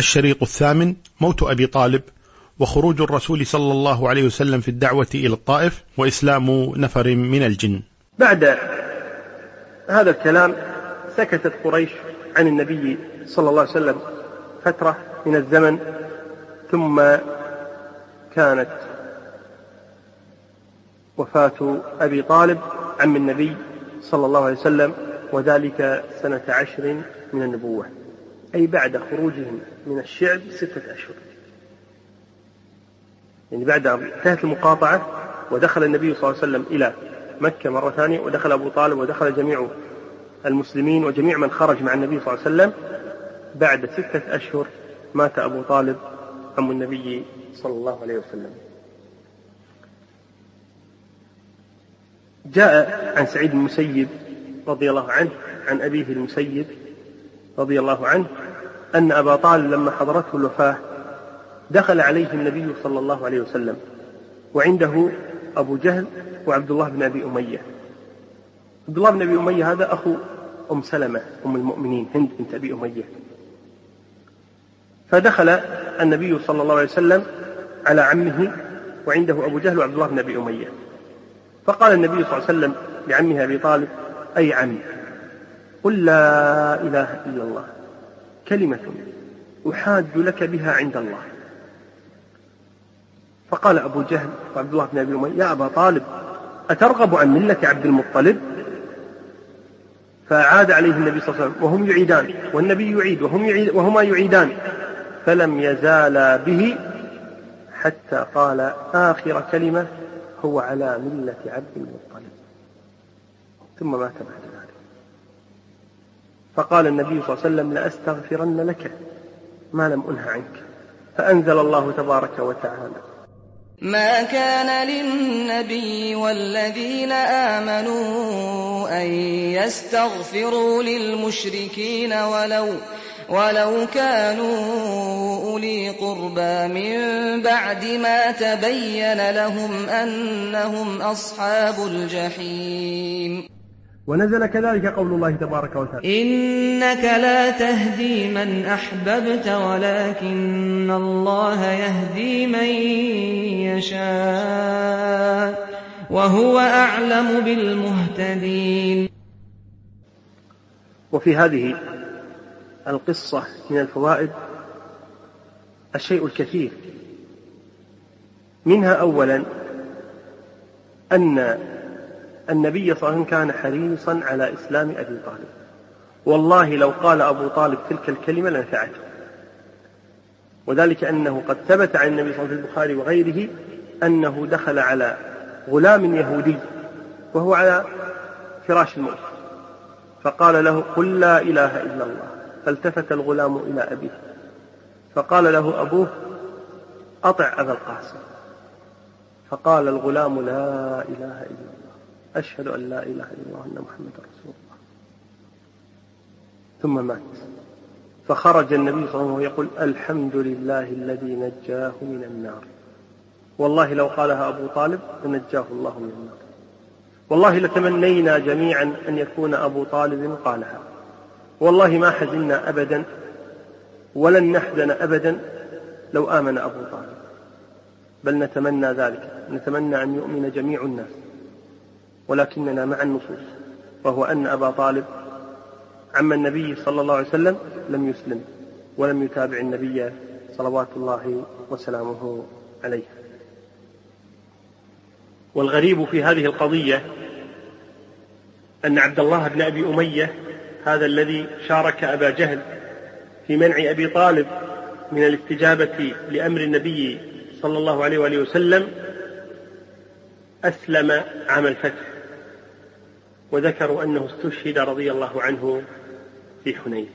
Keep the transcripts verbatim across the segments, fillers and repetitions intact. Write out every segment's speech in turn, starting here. الشريط الثامن: موت أبي طالب وخروج الرسول صلى الله عليه وسلم في الدعوة إلى الطائف وإسلام نفر من الجن. بعد هذا الكلام سكتت قريش عن النبي صلى الله عليه وسلم فترة من الزمن، ثم كانت وفاة أبي طالب عم النبي صلى الله عليه وسلم، وذلك سنة عشر من النبوة، أي بعد خروجهم من الشعب ستة أشهر. يعني بعد انتهت المقاطعة ودخل النبي صلى الله عليه وسلم إلى مكة مرة ثانية، ودخل أبو طالب ودخل جميع المسلمين وجميع من خرج مع النبي صلى الله عليه وسلم. بعد ستة أشهر مات أبو طالب عم النبي صلى الله عليه وسلم. جاء عن سعيد المسيب رضي الله عنه عن أبيه المسيب رضي الله عنه أن أبا طالب لما حضرته الوفاة دخل عليه النبي صلى الله عليه وسلم، وعنده أبو جهل وعبد الله بن أبي أمية. عبد الله بن أبي أمية هذا أخو أم سلمة أم المؤمنين هند بنت أبي أمية. فدخل النبي صلى الله عليه وسلم على عمه وعنده أبو جهل وعبد الله بن أبي أمية، فقال النبي صلى الله عليه وسلم لعمه أبي طالب: أي عمي، قل لا إله إلا الله، كلمة أحاج لك بها عند الله. فقال أبو جهل وعبد الله بن أبي أمية: يا أبا طالب، أترغب عن ملة عبد المطلب؟ فعاد عليه النبي صلى الله عليه وسلم وهم يعيدان، والنبي يعيد وهم يعيد وهما يعيدان، فلم يزال به حتى قال آخر كلمة: هو على ملة عبد المطلب. ثم مات بعد ذلك. فقال النبي صلى الله عليه وسلم: لأستغفرن لك ما لم أنه عنك. فأنزل الله تبارك وتعالى: ما كان للنبي والذين آمنوا أن يستغفروا للمشركين ولو ولو كانوا أولي قربى من بعد ما تبين لهم أنهم أصحاب الجحيم. ونزل كذلك قول الله تبارك وتعالى: إنك لا تهدي من أحببت ولكن الله يهدي من يشاء وهو أعلم بالمهتدين. وفي هذه القصة من الفوائد الشيء الكثير، منها أولا أن النبي صلى الله عليه وسلم كان حريصا على إسلام أبي طالب، والله لو قال أبو طالب تلك الكلمة لنفعته، وذلك أنه قد ثبت عن النبي صلى الله عليه وسلم في البخاري وغيره أنه دخل على غلام يهودي وهو على فراش الموت، فقال له: قل لا إله إلا الله. فالتفت الغلام إلى أبيه فقال له أبوه: أطع أبا القاسم. فقال الغلام: لا إله إلا الله، أشهد أن لا إله إلا الله، أن محمد رسول الله. ثم مات. فخرج النبي صلى الله عليه وسلم ويقول: الحمد لله الذي نجاه من النار، والله لو قالها أبو طالب لنجاه الله من النار، والله لتمنينا جميعا أن يكون أبو طالب قالها، والله ما حزننا أبدا ولن نحزن أبدا لو آمن أبو طالب، بل نتمنى ذلك، نتمنى أن يؤمن جميع الناس، ولكننا مع النصوص، وهو أن أبا طالب عم النبي صلى الله عليه وسلم لم يسلم ولم يتابع النبي صلوات الله وسلامه عليه. والغريب في هذه القضية أن عبد الله بن أبي أمية هذا الذي شارك أبا جهل في منع أبي طالب من الاستجابة لأمر النبي صلى الله عليه وآله وسلم أسلم عام الفتح، وذكروا أنه استشهد رضي الله عنه في حنين.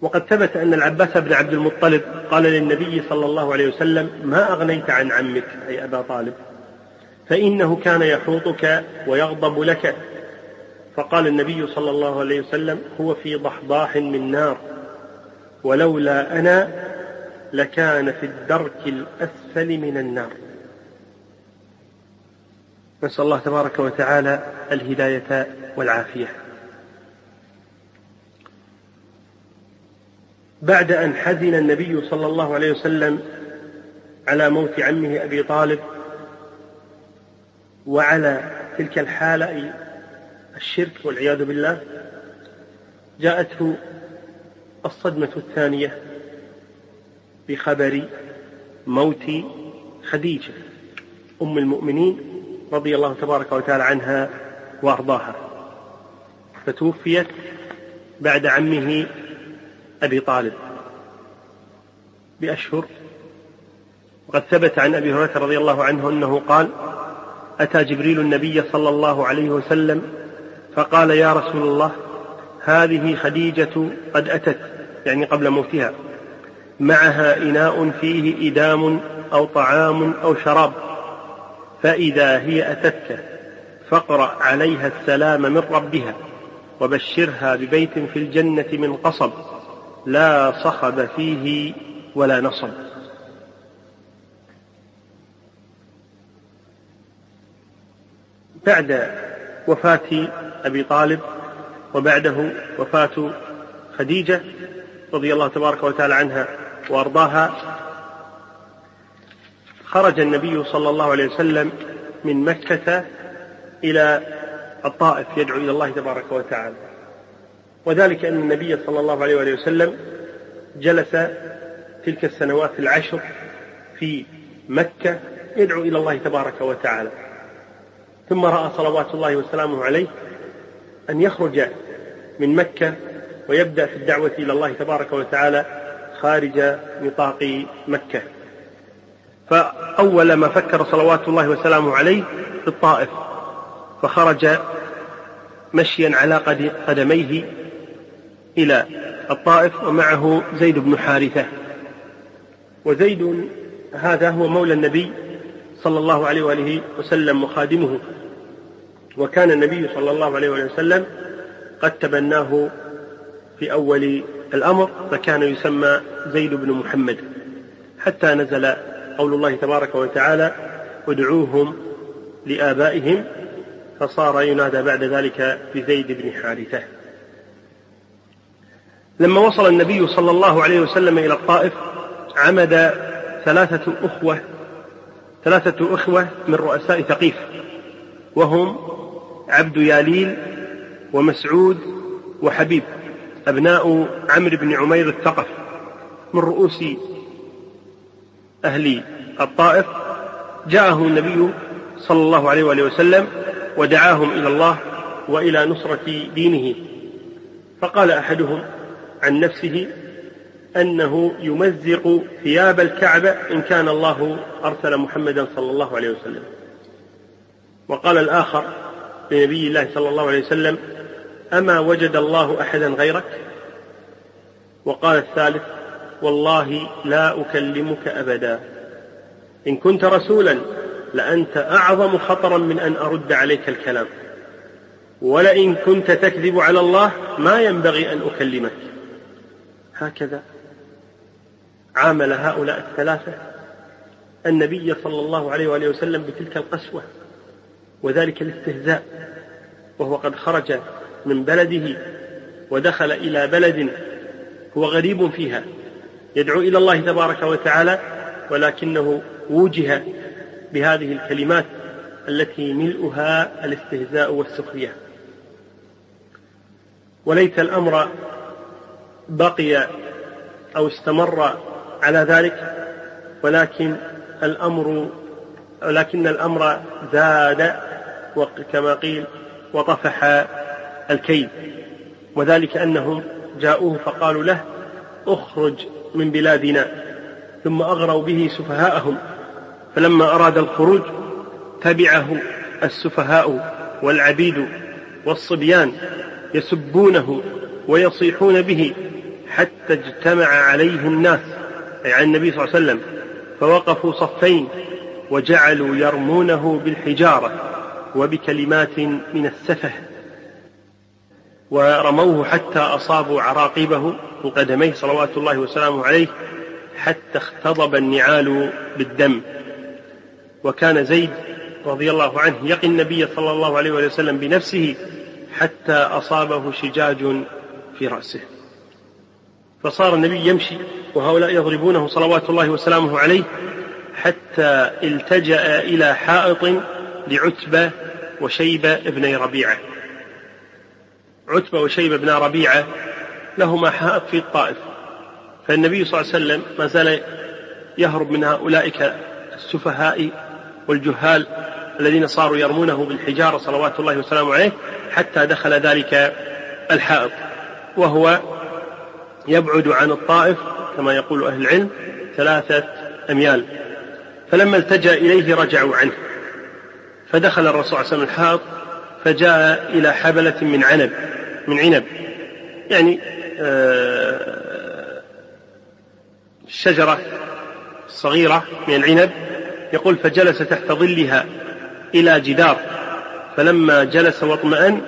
وقد ثبت أن العباس بن عبد المطلب قال للنبي صلى الله عليه وسلم: ما أغنيت عن عمك، أي أبا طالب، فإنه كان يحوطك ويغضب لك. فقال النبي صلى الله عليه وسلم: هو في ضحضاح من نار، ولولا أنا لكان في الدرك الأسفل من النار. نسأل الله تبارك وتعالى الهداية والعافية. بعد أن حزن النبي صلى الله عليه وسلم على موت عمه أبي طالب وعلى تلك الحالة الشرك والعياذ بالله، جاءته الصدمة الثانية بخبر موت خديجة أم المؤمنين رضي الله تبارك وتعالى عنها وأرضاها، فتوفيت بعد عمه أبي طالب بأشهر. وقد ثبت عن أبي هريرة رضي الله عنه أنه قال: أتى جبريل النبي صلى الله عليه وسلم فقال: يا رسول الله، هذه خديجة قد أتت، يعني قبل موتها، معها إناء فيه إدام أو طعام أو شراب، فإذا هي أتتك فاقرأ عليها السلام من ربها وبشرها ببيت في الجنة من قصب لا صخب فيه ولا نصب. بعد وفاة أبي طالب وبعده وفاة خديجة رضي الله تبارك وتعالى عنها وأرضاها، خرج النبي صلى الله عليه وسلم من مكة إلى الطائف يدعو إلى الله تبارك وتعالى، وذلك أن النبي صلى الله عليه وسلم جلس تلك السنوات العشر في مكة يدعو إلى الله تبارك وتعالى، ثم رأى صلوات الله وسلامه عليه أن يخرج من مكة ويبدأ في الدعوة إلى الله تبارك وتعالى خارج نطاق مكة. فأول ما فكر صلوات الله وسلامه عليه في الطائف، فخرج مشيا على قدميه إلى الطائف ومعه زيد بن حارثة، وزيد هذا هو مولى النبي صلى الله عليه وآله وسلم وخادمه، وكان النبي صلى الله عليه وآله وسلم قد تبناه في أول الأمر، فكان يسمى زيد بن محمد، حتى نزل قول الله تبارك وتعالى: ادعوهم لآبائهم، فصار ينادى بعد ذلك بزيد بن حارثة. لما وصل النبي صلى الله عليه وسلم إلى الطائف عمد ثلاثة أخوة ثلاثة أخوة من رؤساء ثقيف، وهم عبد ياليل ومسعود وحبيب، أبناء عمرو بن عمير الثقف، من رؤوس أهل الطائف. جاءه النبي صلى الله عليه وآله وسلم ودعاهم إلى الله وإلى نصرة دينه، فقال أحدهم عن نفسه أنه يمزق ثياب الكعبة إن كان الله أرسل محمدا صلى الله عليه وسلم، وقال الآخر لنبي الله صلى الله عليه وسلم: أما وجد الله أحدا غيرك؟ وقال الثالث: والله لا أكلمك أبدا، إن كنت رسولا لأنت أعظم خطرا من أن أرد عليك الكلام، ولئن كنت تكذب على الله ما ينبغي أن أكلمك. هكذا عامل هؤلاء الثلاثة النبي صلى الله عليه وآله وسلم بتلك القسوة وذلك الاستهزاء، وهو قد خرج من بلده ودخل إلى بلد هو غريب فيها يدعو إلى الله تبارك وتعالى، ولكنه وجه بهذه الكلمات التي ملؤها الاستهزاء والسخرية. وليت الأمر بقي أو استمر على ذلك، ولكن الأمر ولكن الأمر زاد كما قيل وطفح الكيد، وذلك أنهم جاءوه فقالوا له: اخرج من بلادنا، ثم أغروا به سفهاءهم، فلما أراد الخروج تبعه السفهاء والعبيد والصبيان يسبونه ويصيحون به حتى اجتمع عليه الناس، أي عن النبي صلى الله عليه وسلم، فوقفوا صفين وجعلوا يرمونه بالحجارة وبكلمات من السفه، ورموه حتى أصابوا عراقبه وقدميه صلوات الله وسلامه عليه، حتى اختضب النعال بالدم. وكان زيد رضي الله عنه يقي النبي صلى الله عليه وسلم بنفسه حتى أصابه شجاج في رأسه. فصار النبي يمشي وهؤلاء يضربونه صلوات الله وسلامه عليه، حتى التجأ إلى حائط لعتبة وشيبة ابني ربيعة. عتبة وشيبة ابن ربيعة لهما حائط في الطائف، فالنبي صلى الله عليه وسلم ما زال يهرب من هؤلاء السفهاء والجهال الذين صاروا يرمونه بالحجارة صلوات الله وسلامه عليه، حتى دخل ذلك الحائط، وهو يبعد عن الطائف كما يقول أهل العلم ثلاثة أميال. فلما التجأ إليه رجعوا عنه، فدخل الرسول صلى الله عليه وسلم الحائط فجاء إلى حبلة من عنب من عنب يعني شجرة صغيرة من العنب، يقول فجلس تحت ظلها إلى جدار، فلما جلس واطمأن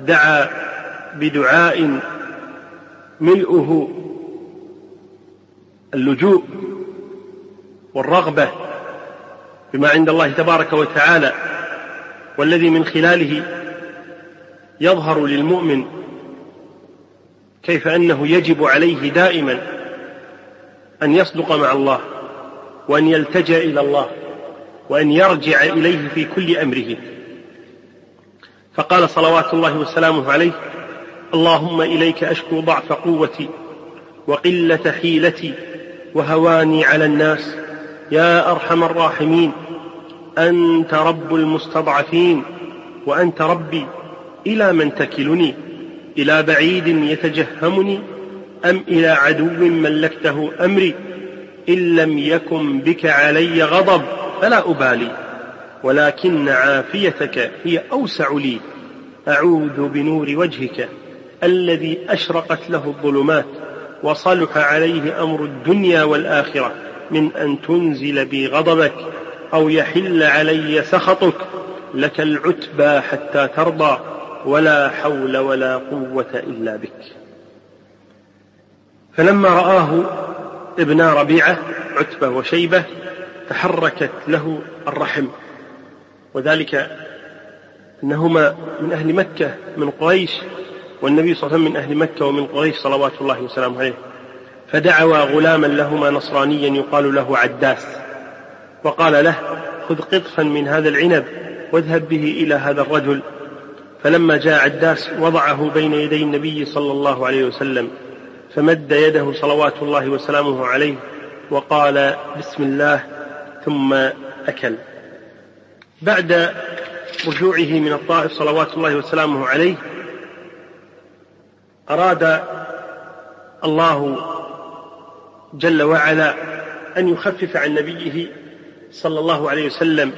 دعا بدعاء ملؤه اللجوء والرغبة بما عند الله تبارك وتعالى، والذي من خلاله يظهر للمؤمن كيف أنه يجب عليه دائما أن يصدق مع الله، وأن يلتجأ إلى الله، وأن يرجع إليه في كل أمره. فقال صلوات الله وسلامه عليه: اللهم إليك أشكو ضعف قوتي وقلة حيلتي وهواني على الناس، يا أرحم الراحمين، أنت رب المستضعفين وأنت ربي، إلى من تكلني؟ إلى بعيد يتجهمني أم إلى عدو ملكته أمري؟ إن لم يكن بك علي غضب فلا أبالي، ولكن عافيتك هي أوسع لي، أعوذ بنور وجهك الذي أشرقت له الظلمات وصلح عليه أمر الدنيا والآخرة من أن تنزل بي غضبك أو يحل علي سخطك، لك العتبى حتى ترضى، ولا حول ولا قوة إلا بك. فلما رآه ابن ربيعة عتبة وشيبة تحركت له الرحم، وذلك أنهما من أهل مكة من قريش، والنبي صلى الله عليه وسلم من أهل مكة ومن قريش صلوات الله وسلامه عليه، فدعوا غلاما لهما نصرانيا يقال له عداس، وقال له: خذ قطفا من هذا العنب واذهب به إلى هذا الرجل. فلما جاء عداس وضعه بين يدي النبي صلى الله عليه وسلم، فمد يده صلوات الله وسلامه عليه وقال: بسم الله، ثم أكل. بعد رجوعه من الطائف صلوات الله وسلامه عليه أراد الله جل وعلا أن يخفف عن نبيه صلى الله عليه وسلم،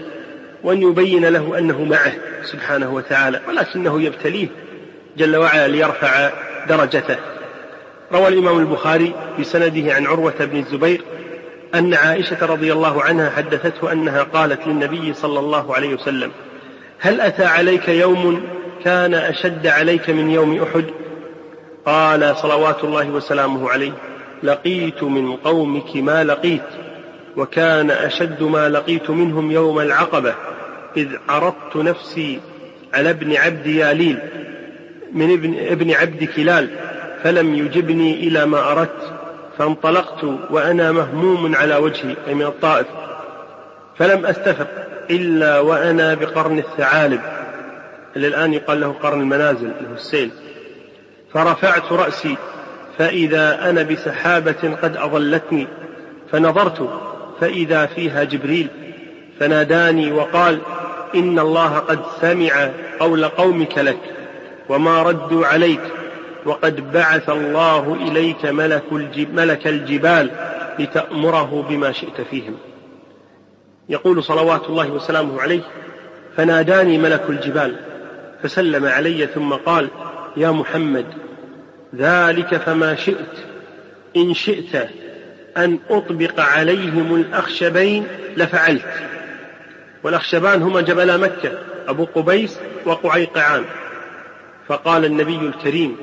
وأن يبين له أنه معه سبحانه وتعالى، ولكنه يبتليه جل وعلا ليرفع درجته. روى الإمام البخاري بسنده عن عروة بن الزبير أن عائشة رضي الله عنها حدثته أنها قالت للنبي صلى الله عليه وسلم: هل أتى عليك يوم كان أشد عليك من يوم أحد؟ قال صلوات الله وسلامه عليه: لقيت من قومك ما لقيت، وكان أشد ما لقيت منهم يوم العقبة، إذ عرضت نفسي على ابن عبد ياليل من ابن, ابن عبد كلال فلم يجبني إلى ما أردت، فانطلقت وأنا مهموم على وجهي، أي من الطائف، فلم أستفق إلا وأنا بقرن الثعالب اللي الآن يقال له قرن المنازل اللي هو السيل، فرفعت رأسي فإذا أنا بسحابة قد أظلتني، فنظرت فإذا فيها جبريل، فناداني وقال: إن الله قد سمع قول قومك لك وما ردوا عليك، وقد بعث الله إليك ملك, الجب ملك الجبال لتأمره بما شئت فيهم. يقول صلوات الله وسلامه عليه: فناداني ملك الجبال فسلم علي ثم قال: يا محمد، ذلك فما شئت، إن شئت أن أطبق عليهم الأخشبين لفعلت. والأخشبان هما جبلا مكة، أبو قبيس وقعيقعان. فقال النبي الكريم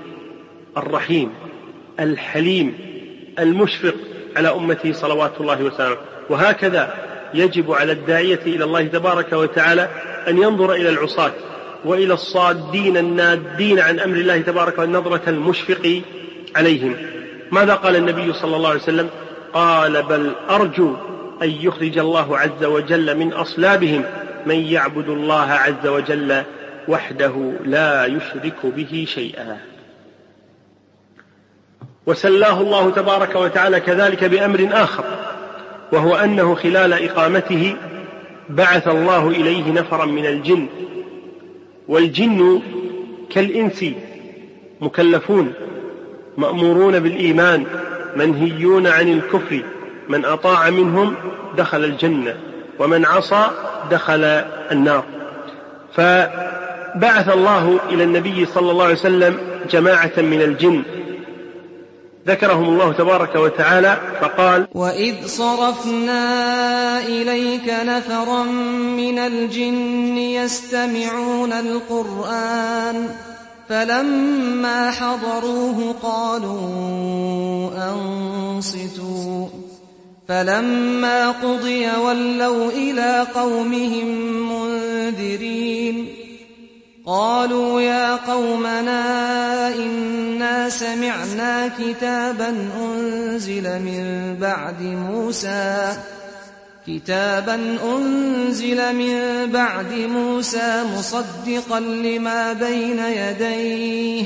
الرحيم الحليم المشفق على أمته صلوات الله وسلامه. وهكذا يجب على الداعية إلى الله تبارك وتعالى أن ينظر إلى العصاة وإلى الصادين النادين عن أمر الله تبارك وتعالى نظرة المشفق عليهم. ماذا قال النبي صلى الله عليه وسلم؟ قال: بل أرجو أن يخرج الله عز وجل من أصلابهم من يعبد الله عز وجل وحده لا يشرك به شيئا. وسلاه الله تبارك وتعالى كذلك بأمر آخر، وهو أنه خلال إقامته بعث الله إليه نفرا من الجن، والجن كالإنس مكلفون مأمورون بالإيمان منهيون عن الكفر، من أطاع منهم دخل الجنة ومن عصى دخل النار. فبعث الله إلى النبي صلى الله عليه وسلم جماعة من الجن ذكرهم الله تبارك وتعالى فقال: وإذ صرفنا إليك نفرا من الجن يستمعون القرآن فلما حضروه قالوا أنصتوا فلما قضي ولوا إلى قومهم منذرين قالوا يا قومنا إنا سمعنا كتابا أنزل من بعد موسى كتابا أنزل من بعد موسى مصدقا لما بين يديه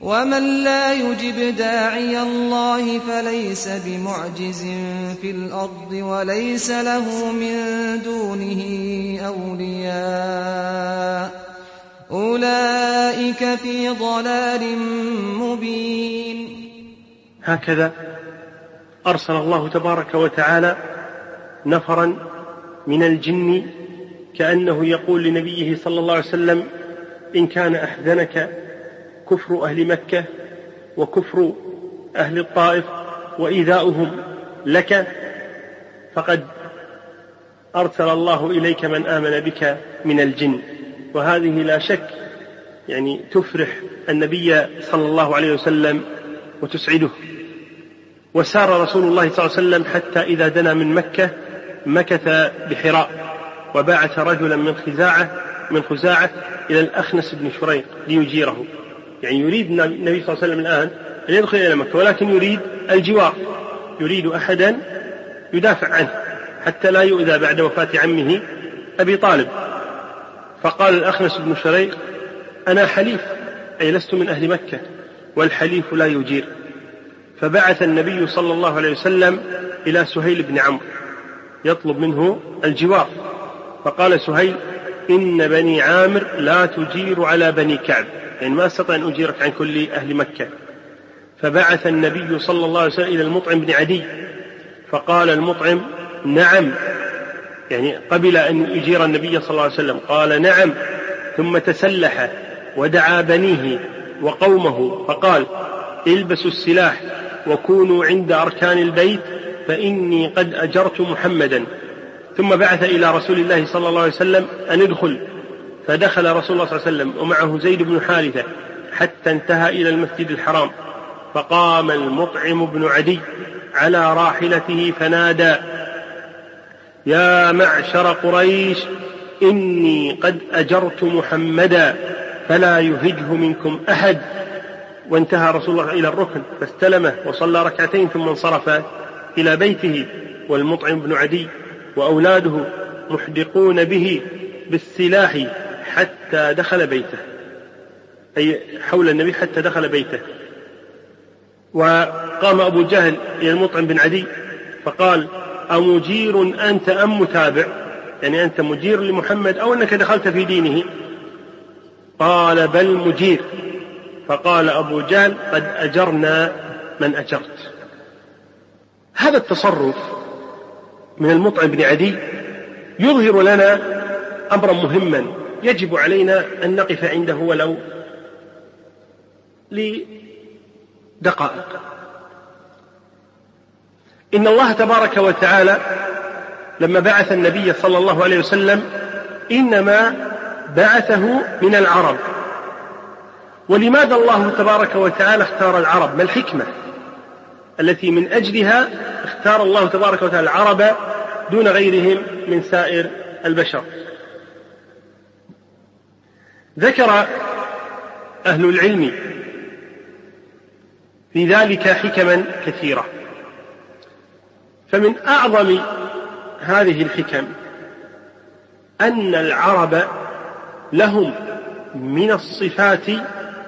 ومن لا يجب داعي الله فليس بمعجز في الأرض وليس له من دونه أولياء أولئك في ضلال مبين. هكذا أرسل الله تبارك وتعالى نفرا من الجن كأنه يقول لنبيه صلى الله عليه وسلم: إن كان أحزنك كفر أهل مكة وكفر أهل الطائف وإيذاؤهم لك فقد أرسل الله إليك من آمن بك من الجن. وهذه لا شك يعني تفرح النبي صلى الله عليه وسلم وتسعده. وسار رسول الله صلى الله عليه وسلم حتى إذا دنا من مكة مكث بحراء، وبعث رجلا من خزاعة من خزاعة إلى الأخنس بن شريق ليجيره. يعني يريد النبي صلى الله عليه وسلم الآن أن يدخل إلى مكة، ولكن يريد الجوار، يريد أحدا يدافع عنه حتى لا يؤذى بعد وفاة عمه أبي طالب. فقال الأخنس بن شريق: أنا حليف، أي لست من أهل مكة، والحليف لا يجير. فبعث النبي صلى الله عليه وسلم إلى سهيل بن عمرو يطلب منه الجوار، فقال سهيل: إن بني عامر لا تجير على بني كعب، يعني ما استطع أن أجيرك عن كل أهل مكة. فبعث النبي صلى الله عليه وسلم إلى المطعم بن عدي، فقال المطعم: نعم، يعني قبل أن يجير النبي صلى الله عليه وسلم قال نعم، ثم تسلح ودعا بنيه وقومه فقال: البسوا السلاح وكونوا عند أركان البيت فإني قد أجرت محمدا. ثم بعث إلى رسول الله صلى الله عليه وسلم أن ادخل، فدخل رسول الله صلى الله عليه وسلم ومعه زيد بن حارثة حتى انتهى إلى المسجد الحرام. فقام المطعم بن عدي على راحلته فنادى: يا معشر قريش، إني قد أجرت محمدا فلا يهجه منكم أحد. وانتهى رسول الله إلى الركن فاستلمه وصلى ركعتين ثم انصرف إلى بيته، والمطعم بن عدي وأولاده محدقون به بالسلاح حتى دخل بيته، أي حول النبي حتى دخل بيته. وقام أبو جهل إلى المطعم بن عدي فقال: أمجير أنت أم متابع؟ يعني أنت مجير لمحمد أو أنك دخلت في دينه؟ قال: بل مجير. فقال أبو جهل: قد أجرنا من أجرت. هذا التصرف من المطعم بن عدي يظهر لنا أمرا مهما يجب علينا أن نقف عنده ولو لدقائق. إن الله تبارك وتعالى لما بعث النبي صلى الله عليه وسلم إنما بعثه من العرب. ولماذا الله تبارك وتعالى اختار العرب؟ ما الحكمة التي من أجلها اختار الله تبارك وتعالى العرب دون غيرهم من سائر البشر؟ ذكر أهل العلم في ذلك حكما كثيرة، فمن أعظم هذه الحكم أن العرب لهم من الصفات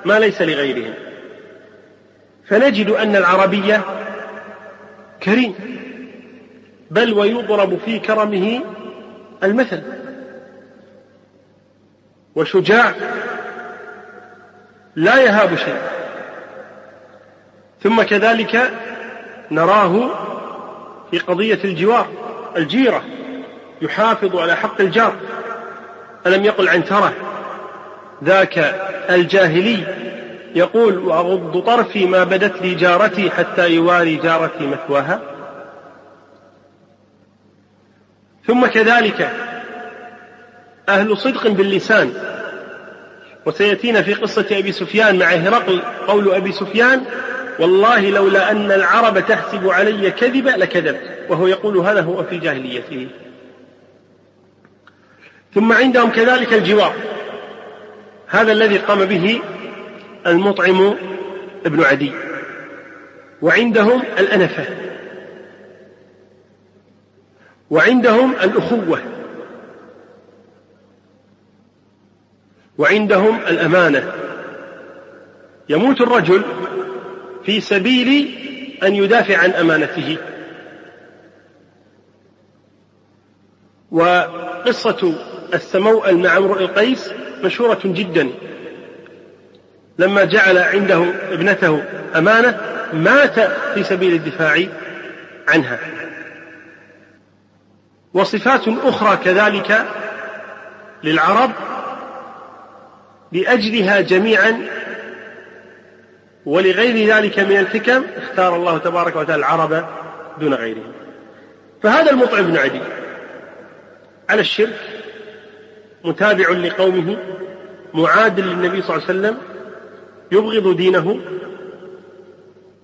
ما ليس لغيرهم، فنجد أن العربية كريم، بل ويضرب في كرمه المثل، وشجاع لا يهاب شيء. ثم كذلك نراه في قضية الجوار الجيرة، يحافظ على حق الجار. ألم يقل عنترة ذاك الجاهلي يقول: وأغض طرفي ما بدت لي جارتي حتى يواري جارتي مثواها. ثم كذلك أهل صدق باللسان، وسيأتينا في قصة أبي سفيان مع هرقل قول أبي سفيان: والله لولا أن العرب تحسب علي كذبا لكذبت، وهو يقول هذا هو في جاهليته. ثم عندهم كذلك الجوار، هذا الذي قام به المطعم بن عدي. وعندهم الأنفة، وعندهم الأخوة، وعندهم الأمانة. يموت الرجل في سبيل أن يدافع عن أمانته. وقصة السموأل مع امرؤ القيس مشهورة جدا، لما جعل عنده ابنته أمانة مات في سبيل الدفاع عنها. وصفات أخرى كذلك للعرب لأجلها جميعا ولغير ذلك من الحكم اختار الله تبارك وتعالى العرب دون غيرهم. فهذا المطعم بن عدي على الشرك، متابع لقومه، معادل للنبي صلى الله عليه وسلم، يبغض دينه،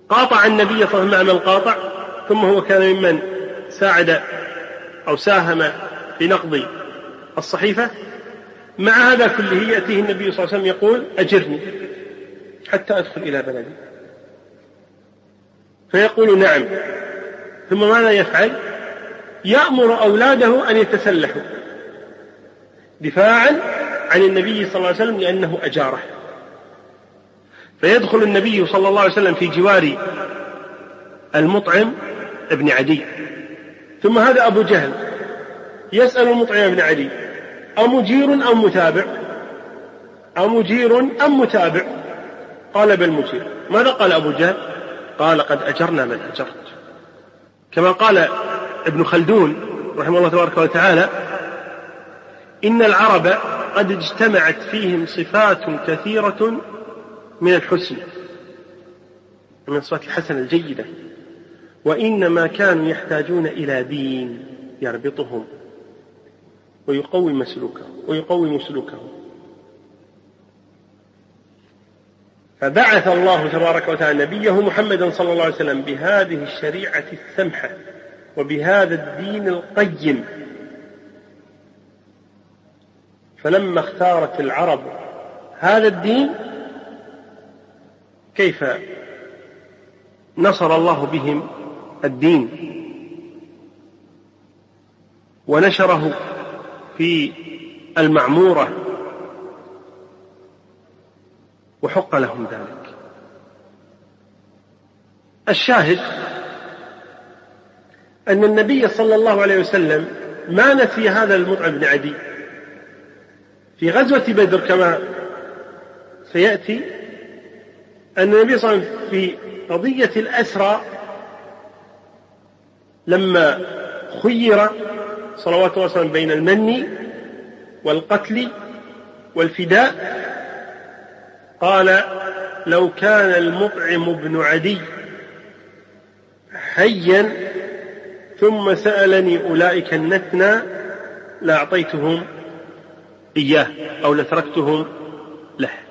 قاطع النبي صلى الله عليه وسلم قاطع. ثم هو كان ممن ساعد أو ساهم في نقض الصحيفة. مع هذا كله يأتيه النبي صلى الله عليه وسلم يقول: أجرني حتى أدخل إلى بلدي، فيقول: نعم. ثم ماذا يفعل؟ يأمر أولاده أن يتسلحوا دفاعا عن النبي صلى الله عليه وسلم لأنه أجاره. فيدخل النبي صلى الله عليه وسلم في جوار المطعم ابن عدي. ثم هذا أبو جهل يسأل المطعم ابن عدي: أمجير أم متابع؟ أمجير أم متابع؟ قال: بل مجير. ماذا قال أبو جهل؟ قال: قد أجرنا من أجرت. كما قال ابن خلدون رحمه الله تبارك وتعالى: إن العرب قد اجتمعت فيهم صفات كثيرة من الحسن، من الصفات الحسنة الجيدة، وإنما كانوا يحتاجون إلى دين يربطهم ويقوي مسلوكه ويقوي مسلوكه فبعث الله تبارك وتعالى نبيه محمدا صلى الله عليه وسلم بهذه الشريعة السمحة وبهذا الدين القيم. فلما اختارت العرب هذا الدين، كيف نصر الله بهم الدين ونشره في المعمورة وحق لهم ذلك. الشاهد أن النبي صلى الله عليه وسلم ما نسي هذا المطعم بن عدي في غزوة بدر، كما سيأتي أن النبي صلى الله عليه وسلم في قضية الأسرى لما خير صلوات الله وسلم بين المن والقتل والفداء قال: لو كان المطعم بن عدي حيا ثم سألني أولئك النتنى لأعطيتهم إياه أو لتركته له.